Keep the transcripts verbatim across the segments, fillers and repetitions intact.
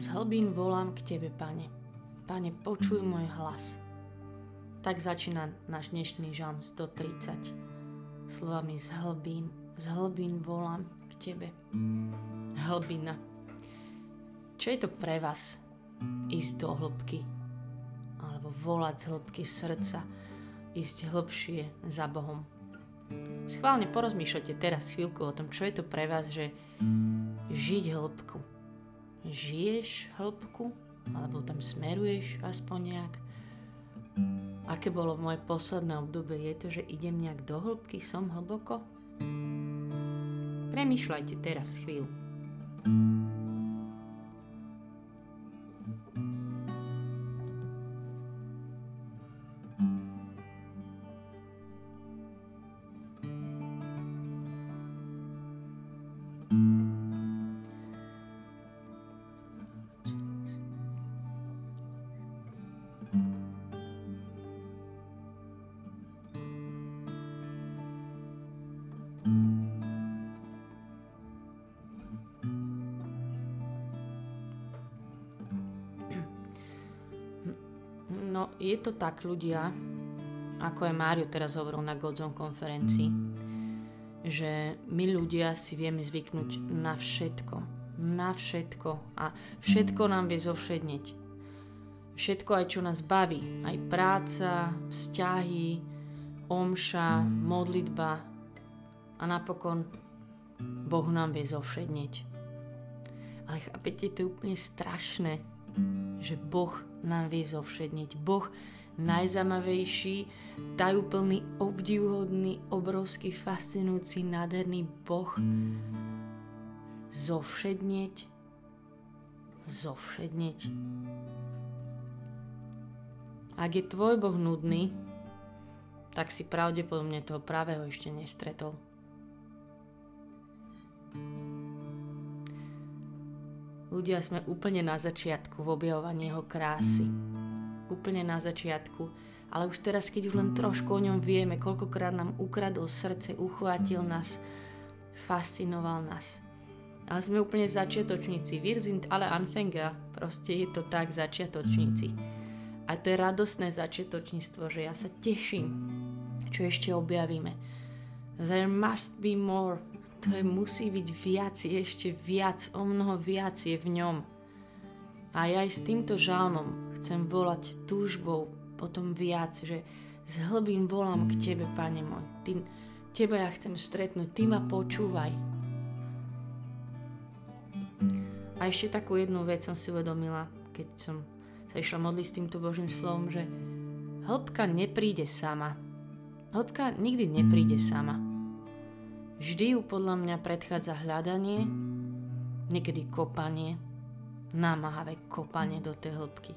Z hlbín volám k Tebe, Pane. Pane, počuj môj hlas. Tak začína náš dnešný žalm sto tridsať. Slovami z hlbín, z hlbín volám k Tebe. Hlbina. Čo je to pre vás? Ísť do hĺbky. Alebo volať z hĺbky srdca. Ísť hĺbšie za Bohom. Schválne porozmýšľajte teraz chvíľku o tom, čo je to pre vás, že žiť hĺbku. Žiješ hĺbku? Alebo tam smeruješ aspoň nejak? Aké bolo moje posledné obdobie? Je to, že idem nejak do hĺbky? Som hlboko? Premýšľajte teraz chvíľu. No, je to tak, ľudia, ako aj Mário teraz hovoril na Godzón konferencii, že my ľudia si vieme zvyknúť na všetko. Na všetko. A všetko nám vie zovšedneť. Všetko, aj čo nás baví. Aj práca, vzťahy, omša, modlitba. A napokon Boh nám vie zovšedneť. Ale chápete, to je úplne strašné, že Boh nám vie zovšedniť. Boh najzamavejší, tajúplný, obdivuhodný, obrovský, fascinujúci, nádherný Boh zovšednieť zovšednieť. Ak je tvoj Boh nudný, tak si pravdepodobne toho pravého ešte nestretol. Ľudia, sme úplne na začiatku v objavovaní jeho krásy. Úplne na začiatku. Ale už teraz, keď už len trošku o ňom vieme, koľkokrát nám ukradol srdce, uchvátil nás, fascinoval nás. Ale sme úplne začiatočníci. Wir sind alle Anfänger. Proste je to tak, začiatočníci. A to je radosné začiatočníctvo, že ja sa teším, čo ešte objavíme. There must be more. To je, musí byť viac, je ešte viac, o mnoho viac je v ňom. A ja aj s týmto žalmom chcem volať túžbou potom viac, že z hlbín volám k Tebe, Pane môj. Ty, teba ja chcem stretnúť, Ty ma počúvaj. A ešte takú jednu vec som si uvedomila, keď som sa išla modliť s týmto Božím slovom, že hĺbka nepríde sama. Hĺbka nikdy nepríde sama. Vždy ju podľa mňa predchádza hľadanie, niekedy kopanie, námahavé kopanie do tej hĺbky,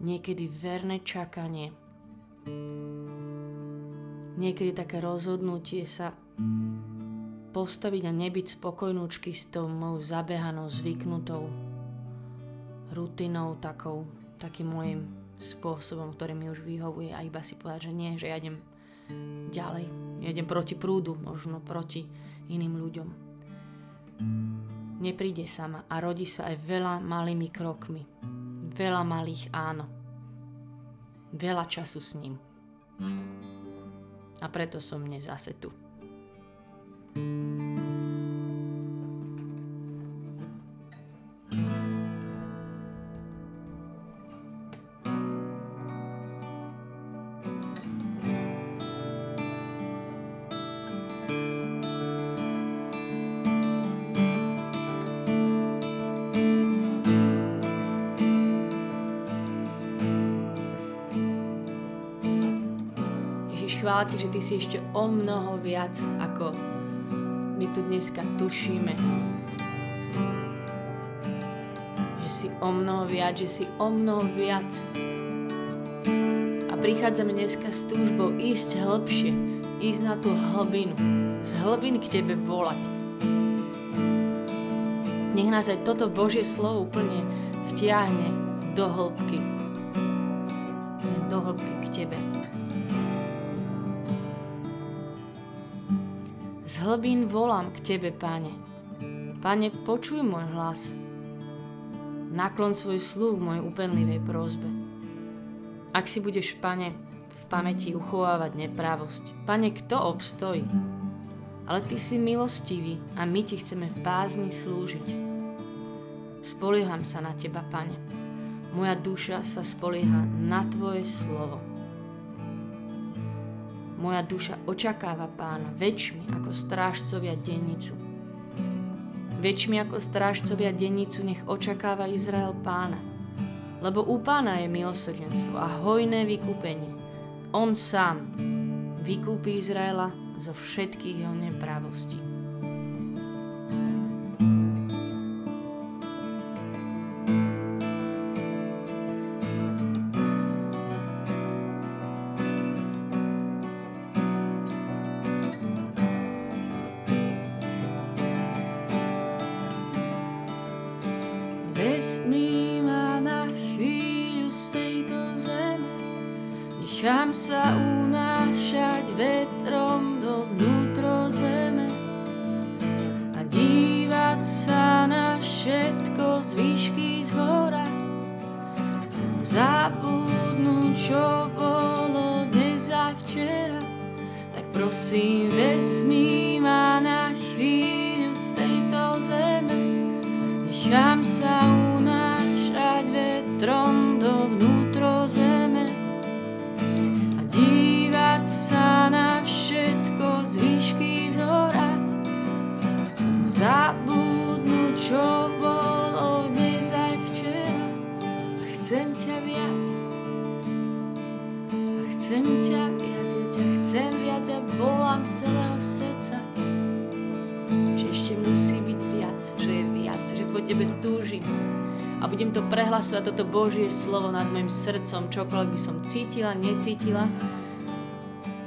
niekedy verné čakanie, niekedy také rozhodnutie sa postaviť a nebyť spokojnúčky s tou mojou zabehanou, zvyknutou rutinou, takou, takým môjim spôsobom, ktorý mi už vyhovuje, a iba si povedať, že nie, že ja idem ďalej. Ja idem proti prúdu, možno proti iným ľuďom. Nepríde sama a rodí sa aj veľa malými krokmi. Veľa malých áno. Veľa času s ním. A preto som dnes zase tu. Chvála Ti, že Ty si ešte o mnoho viac, ako my tu dneska tušíme. Že si o mnoho viac, že si o mnoho viac. A prichádzame dneska s túžbou ísť hĺbšie, ísť na tú hlbinu. Z hlbín k Tebe volať. Nech nás aj toto Božie slovo úplne vtiahne do hĺbky. Do hĺbky k Tebe. Z hlbín volám k Tebe, Pane. Pane, počuj môj hlas. naklon svoj sluch mojej úpenlivej prosbe. Ak si budeš, Pane, v pamäti uchovávať neprávosť, Pane, kto obstojí? Ale Ty si milostivý a my Ti chceme v bázni slúžiť. Spolieham sa na Teba, Pane. Moja duša sa spolieha na Tvoje slovo. Moja duša očakáva Pána, veď mi ako strážcovia dennicu. Veď mi ako strážcovia dennicu, nech očakáva Izrael Pána. Lebo u Pána je milosrdenstvo a hojné vykúpenie. On sám vykúpi Izraela zo všetkých jeho neprávostí. Vezmi ma na chvíľu z tejto zeme, nechám sa unášať vetrom do vnútrozeme a dívať sa na všetko z výšky zhora. Chcem zabudnúť, čo bolo dnes a včera, tak prosím, vezmi ma na chvíľu z tejto zeme, nechám sa unášať vetrom do vnútrozeme a dívať sa na všetko z výšky zhora. Chcem zabudnúť, čo bolo dnes aj včera, a chcem ťa viac, a chcem ťa viac, ja ťa chcem viac a volám z celého srdca, že ešte musí byť viac, že je viac, že po Tebe túžim. A budem to prehlasovať, toto Božie slovo nad mojim srdcom, čokoľvek by som cítila, necítila.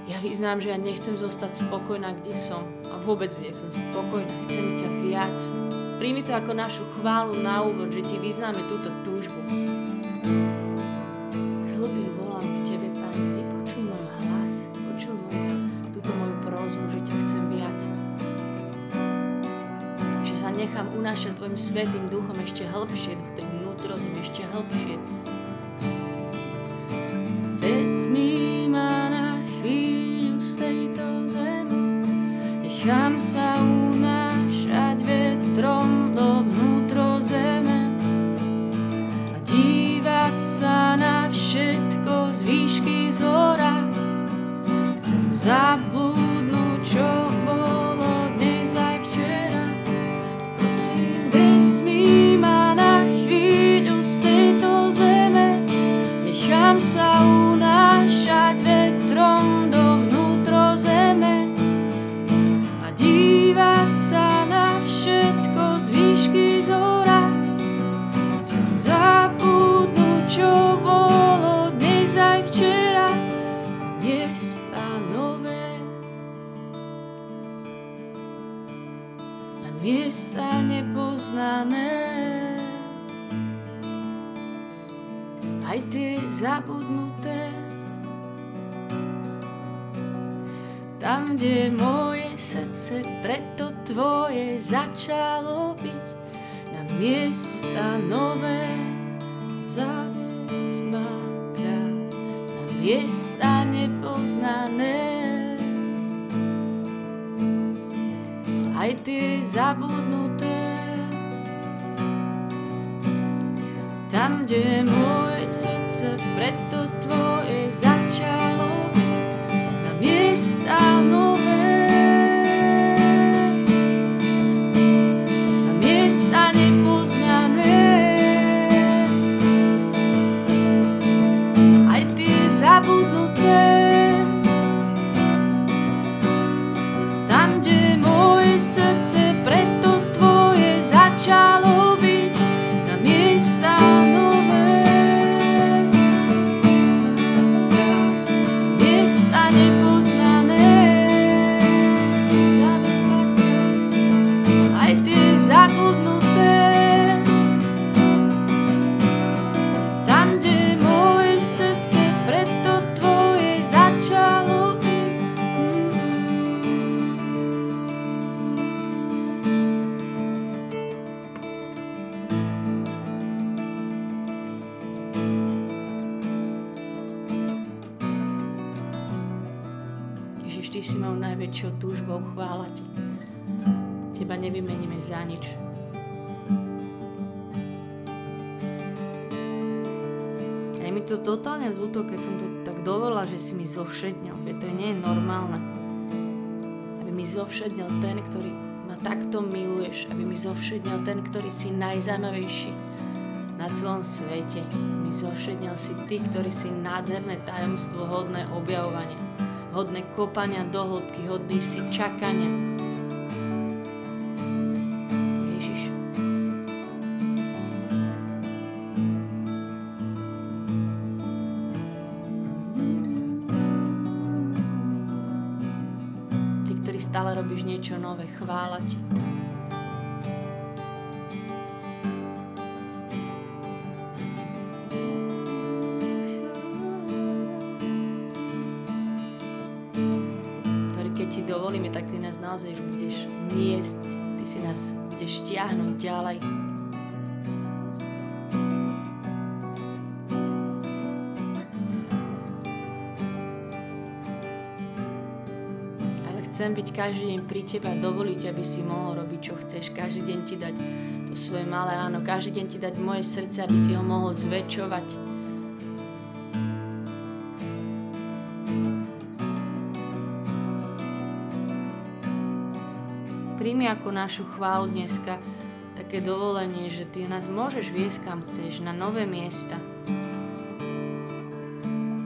Ja vyznám, že ja nechcem zostať spokojná, kde som. A vôbec nie som spokojná, chcem ťa viac. Príjmi to ako našu chválu na úvod, že Ti vyznáme túto túžbu. Z hlbín volám k Tebe, Pane, vypočuj môj hlas, počuj môj, túto moju prosbu, že ťa chcem viac. Sa nechám unášať Tvojim svätým duchom ešte hlbšie, do tej vnútrozem ešte hlbšie. Vezmi ma na chvíľu z tejto zeme, nechám sa unášať vetrom do vnútrozeme a dívať sa na všetko z výšky zhora. Chcem zabudnúť, čo bolo dnes aj včera. Vezmi ma na chvíľu z tejto zeme, nechám sa unášať vetrom do vnútrozeme a dívať sa na všetko z výšky zhora. Chcem zabudnúť, čo bolo dnes aj včera, miesta nové, na miesta nepoznané, aj tie zabudnuté. Tam, kde moje srdce preto Tvoje začalo byť, na miesta nové zaveď ma kráľ, na miesta nepoznané, aj tie zabudnuté. Tam, kde moje srdce preto Tvoje začalo byť, na miesta nové, na miesta nepoznané, aj tie zabudnuté. Tam, kde moje srdce preto Tvoje začalo byť, na miesta nové, na miesta nepoznané, aj tie zabudnuté. Tam, kde moje srdce preto Tvoje začalo byť, vždy si mojou najväčšou túžbou chválať. Teba nevymeníme za nič. A je mi to totálne ľúto, keď som to tak dovolila, že si mi zovšednil. Veď to nie je normálne. Aby mi zovšednil ten, ktorý ma takto miluješ. Aby mi zovšednil ten, ktorý si najzaujímavejší na celom svete. Mi zovšednil si ty, ktorý si nádherné tajomstvo, hodné objavovania. Hodné kopania do hĺbky, hodný si čakania. Stále robíš niečo nové, chvála ti. Ktorý keď ti dovolíme, tak ty nás naozaj už budeš niesť, ty si nás budeš ťahnuť ďalej. Chcem byť každý deň pri tebe a dovoliť, aby si mohol robiť, čo chceš. Každý deň ti dať to svoje malé áno. Každý deň ti dať moje srdce, aby si ho mohol zväčšovať. Príjmi ako našu chválu dneska také dovolenie, že ty nás môžeš viesť kam chceš, na nové miesta.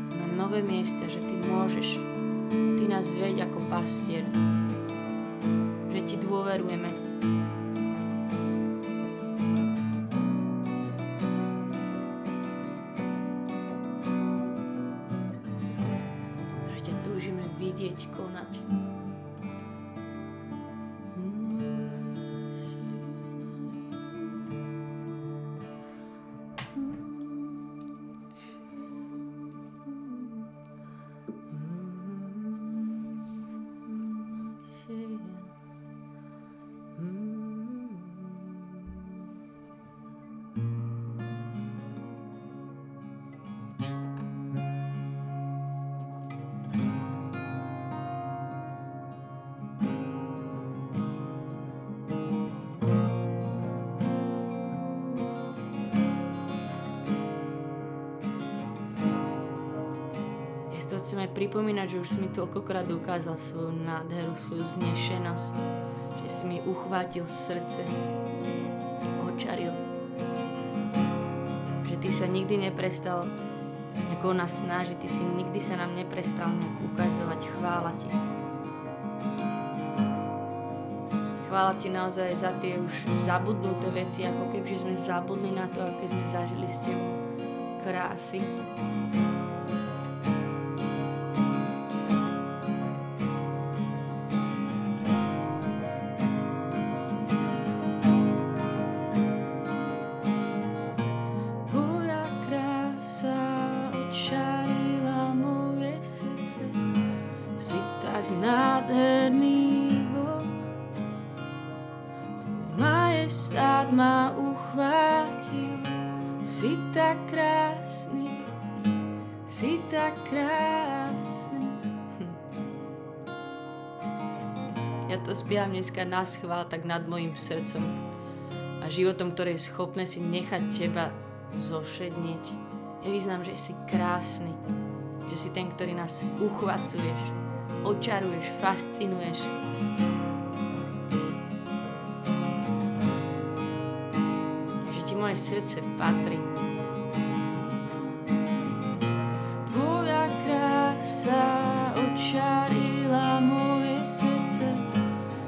Na nové miesta, že ty môžeš. Ty nás veď ako pastier, že ti dôverujeme. Že ťa túžime vidieť, konať. To chceme pripomínať, že už si mi toľkokrát ukázal svoju nádheru, svoju znešenosť, že si mi uchvátil srdce, očaril, že ty sa nikdy neprestal ako nás snažiť, ty si nikdy sa nám neprestal nejak ukazovať. Chvála ti. Chvála ti naozaj za tie už zabudnuté veci, ako kebyže sme zabudli na to, aké sme zažili s tebou krásy. Stát ma uchvátil, si tak krásny, si tak krásny. Hm. Ja to spievam dneska na schvál, tak nad mojim srdcom a životom, ktoré je schopné si nechať teba zovšednieť. Ja vyznám, že si krásny, že si ten, ktorý nás uchvacuješ, očaruješ, fascinuješ. Moje srdce patrí. Tvoja krása očarila moje srdce,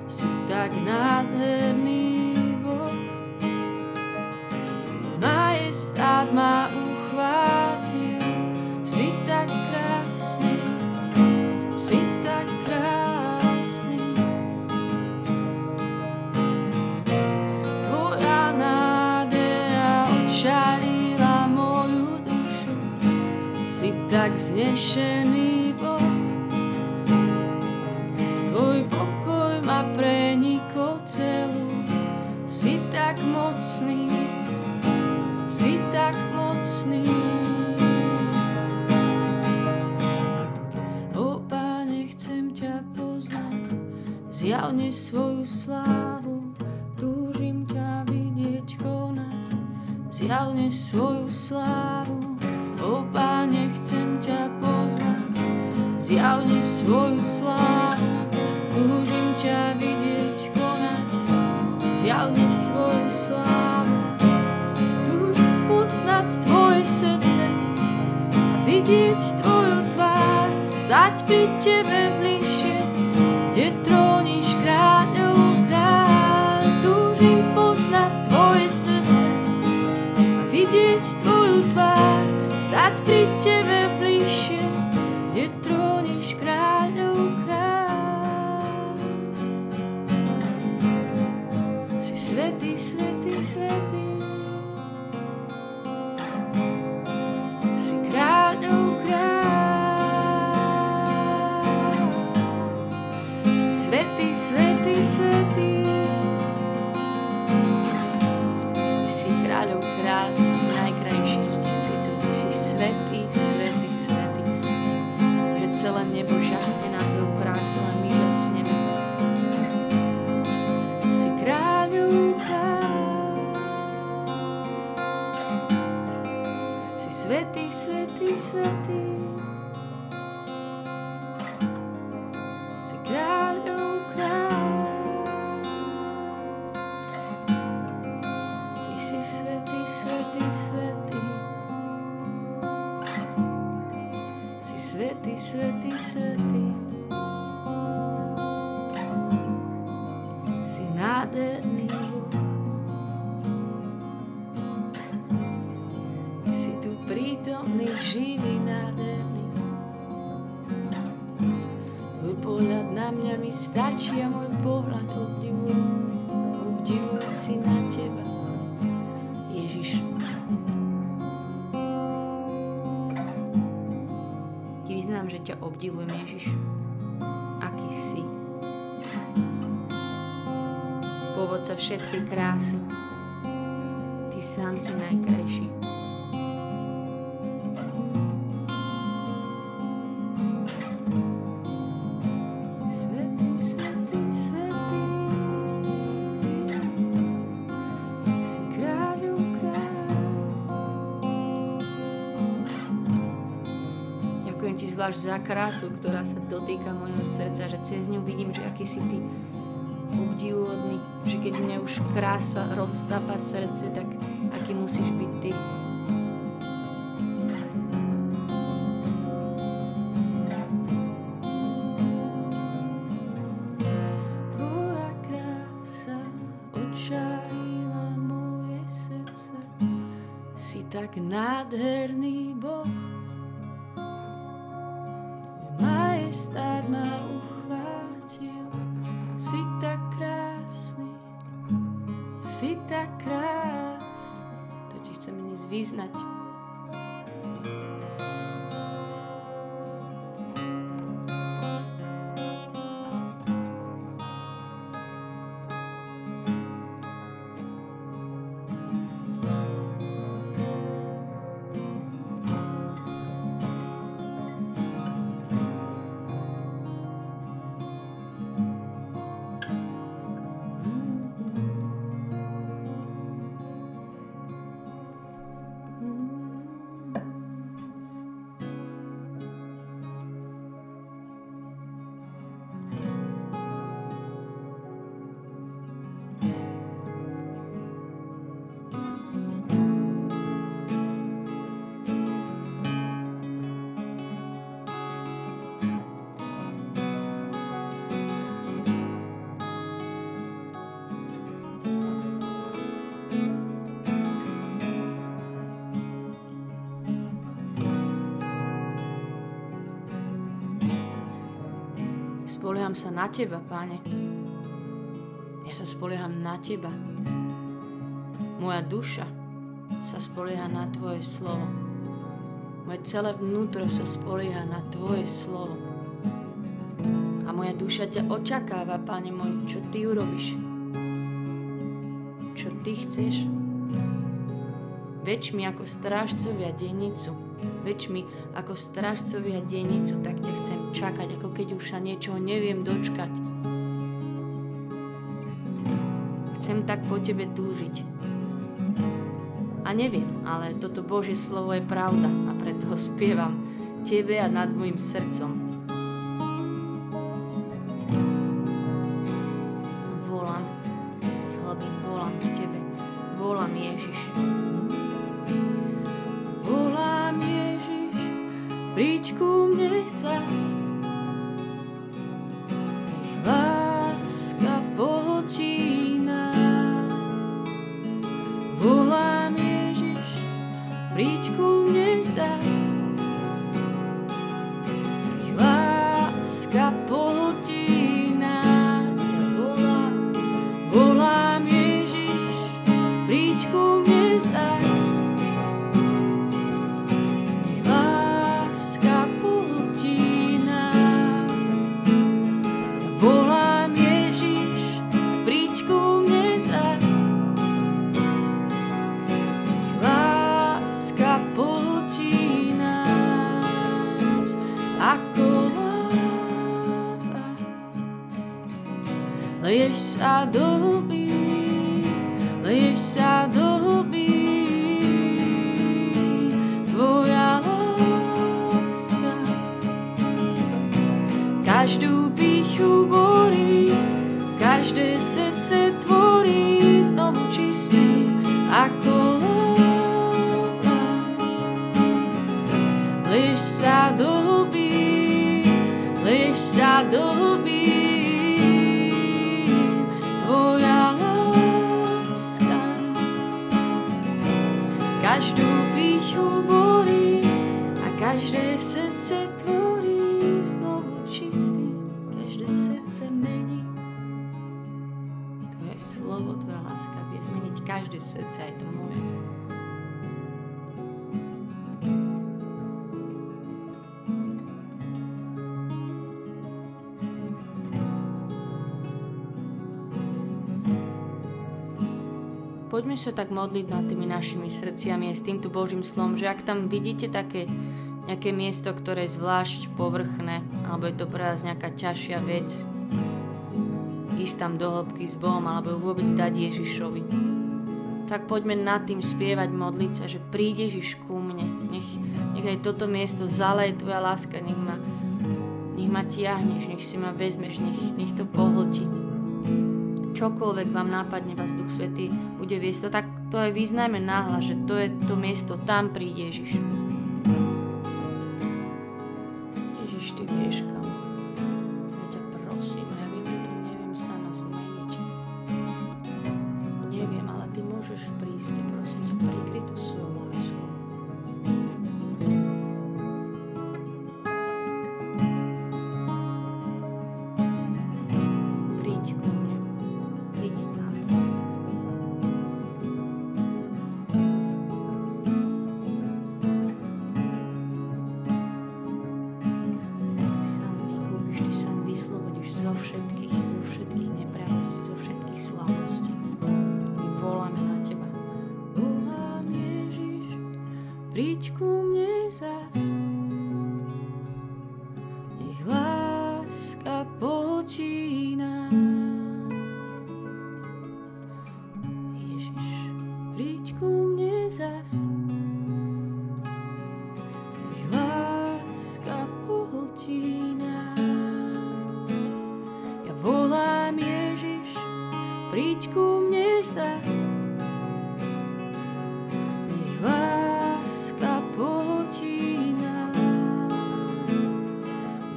si tak nádherný Boh. Majestát ma uchvátil, si tak krásny, si tak krásny. Očarila moju dušu, si tak znešený Boh. Tvoj pokoj ma prenikol celú, si tak mocný, si tak mocný. O Pane, chcem ťa zjavne svoju slávu, túžim ťa vidieť konať, zjavne svoju slávu, o Páne, chcem ťa poznať, zjavne svoju slávu, túžim ťa vidieť konať, zjavne svoju slávu, túžim poznať tvoje srdce a vidieť tvoju tvár, stať pri tebe bližšie, kde tróniš kráľov kráľ. Túžim poznať tvoje srdce a vidieť tvoju tvár, stať pri tebe bližšie, kde tróniš kráľov kráľ. Si svätý, svätý, svätý, si kráľov kráľ. Svätý, svätý, svätý, ty si kráľov kráľ, ty si najkrajší z tisícov, ty si svätý, svätý, svätý, že celé nebo žasne na tvoju krásu a my žasneme. Ty si kráľov kráľ, si svätý, svätý, svätý, si kráľ. Svätý, svätý, svätý, si nádherný Boh. Si tu prítomný, živý, nádherný. Tvoj pohľad na mňa mi stačí a môj pohľad obdivujú, obdivujúci na teba, Ježišu. Vyznám, že ťa obdivujem, Ježiš, aký si. Pôvodca všetkej krásy, ty sám si najkrajší. Zvlášť za krásu, ktorá sa dotýka môjho srdca, že cez ňu vidím, že aký si ty obdivuhodný, že keď mne už krása roztápa srdce, tak aký musíš byť ty. Tvoja krása očarila moje srdce, si tak nádherný Boh. Majestát ma uchvátil, si tak krásny, si tak krásny. To ti chcem dnes vyznať. Spolieham sa na teba, Pane. Ja sa spolieham na teba. Moja duša sa spolieha na tvoje slovo. Moje celé vnútro sa spolieha na tvoje slovo. A moja duša ťa očakáva, Pane môj, čo ty urobíš? Čo ty chceš? Veď mi ako strážcovia dennicu. Veď mi ako strážcovia dennicu, tak ťa chcem čakať, ako keď už sa niečoho neviem dočkať. Chcem tak po tebe túžiť. A neviem, ale toto Božie slovo je pravda a preto ho spievam tebe a nad môjim srdcom. Príď ku mne zas, nech láska pohlčí nás. Volám Ježiš, príď ku mne zas, nech láska pohlčí nás. Ja volám, volám Ježiš, príď ku mne zas. Leješ sa do hlbí, leješ sa do hlbí, tvoja láska. Každú pýchu borí, každé srdce tvorí znovu čistým ako láva. Leješ sa do hlbí, leješ sa do hlbí, každú pýchu borí a každé srdce tvorí znovu čistý, každé srdce mení. Tvoje slovo, tvoja láska vie zmeniť každé srdce, aj to moje. Poďme sa tak modliť nad tými našimi srdciami aj s týmto Božím slovom, že ak tam vidíte také nejaké miesto, ktoré je zvlášť povrchné, alebo je to pre vás nejaká ťažšia vec, ísť tam do hĺbky s Bohom, alebo ju vôbec dať Ježišovi. Tak poďme nad tým spievať, modliť sa, že príď Ježiš ku mne, nech, nech aj toto miesto zaleje tvoja láska, nech ma, nech ma tiahneš, nech si ma vezmeš, nech, nech to pohltí. Čokoľvek vám nápadne, vás Duch Svätý bude viesť. To, tak to aj vyznajme nahlas, že to je to miesto, tam príde Ježiš. Ježiš, ty vieš kam. Ja ťa prosím, ja viem, že to neviem sama zmeniť. Neviem, ale ty môžeš prísť, prosím ťa, prikryj to svojou láskou. Príď ku mne zas, nech láska pohltí nás. Ježiš, príď ku mne zas, nech láska pohltí nás. Ja volám Ježiš, príď ku mne zas, nech láska pohltí nás.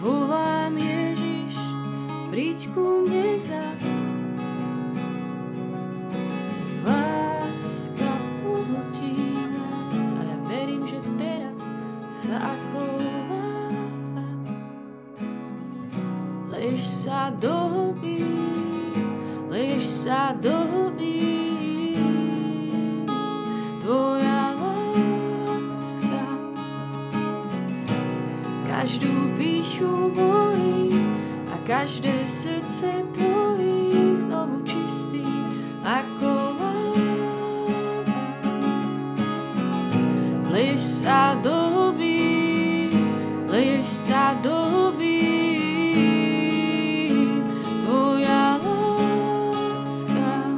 Volám Ježiš, príď ku mne zas, nech láska pohltí nás. A ja verím, že teraz sa ako láva leješ sa do hlbí, leješ sa do hlbí, tvoja každú pýchu borí a každé srdce tvorí znovu čistý ako láva. Leješ sa do hlbín, leješ sa do hlbín, tvoja láska.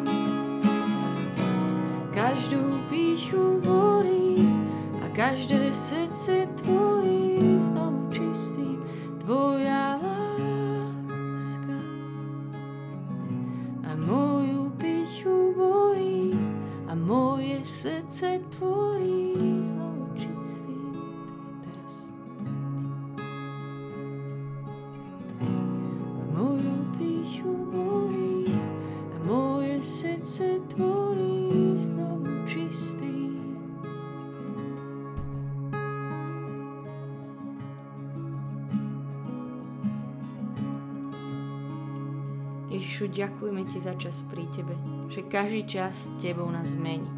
a moje srdce tvorí znovu čistý teraz. A moju pýchu borí a moje srdce tvorí znovu čistý. Ježišu, ďakujeme Ti za čas pri Tebe, že každý čas Tebou nás mení.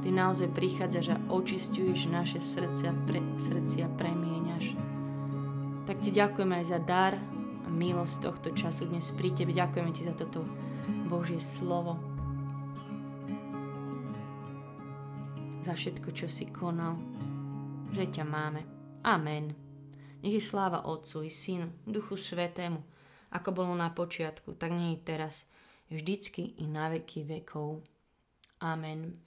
Ty naozaj prichádzaš a očisťuješ naše srdcia, pre, srdcia premieňaš. Tak Ti ďakujeme aj za dar a milosť tohto času dnes pri Tebe. Ďakujeme Ti za toto Božie slovo. Za všetko, čo si konal. Že ťa máme. Amen. Nech je sláva Otcu i Synu, Duchu Svätému, ako bolo na počiatku, tak nie je teraz, vždycky i na veky vekov. Amen.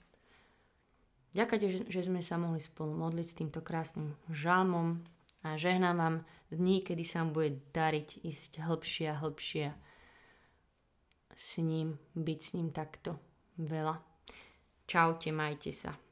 Ďakujem, že sme sa mohli spolu modliť s týmto krásnym žalmom a žehnám vám dní, kedy sa vám bude dariť ísť hlbšie a hlbšie s ním, byť s ním takto veľa. Čaute, majte sa.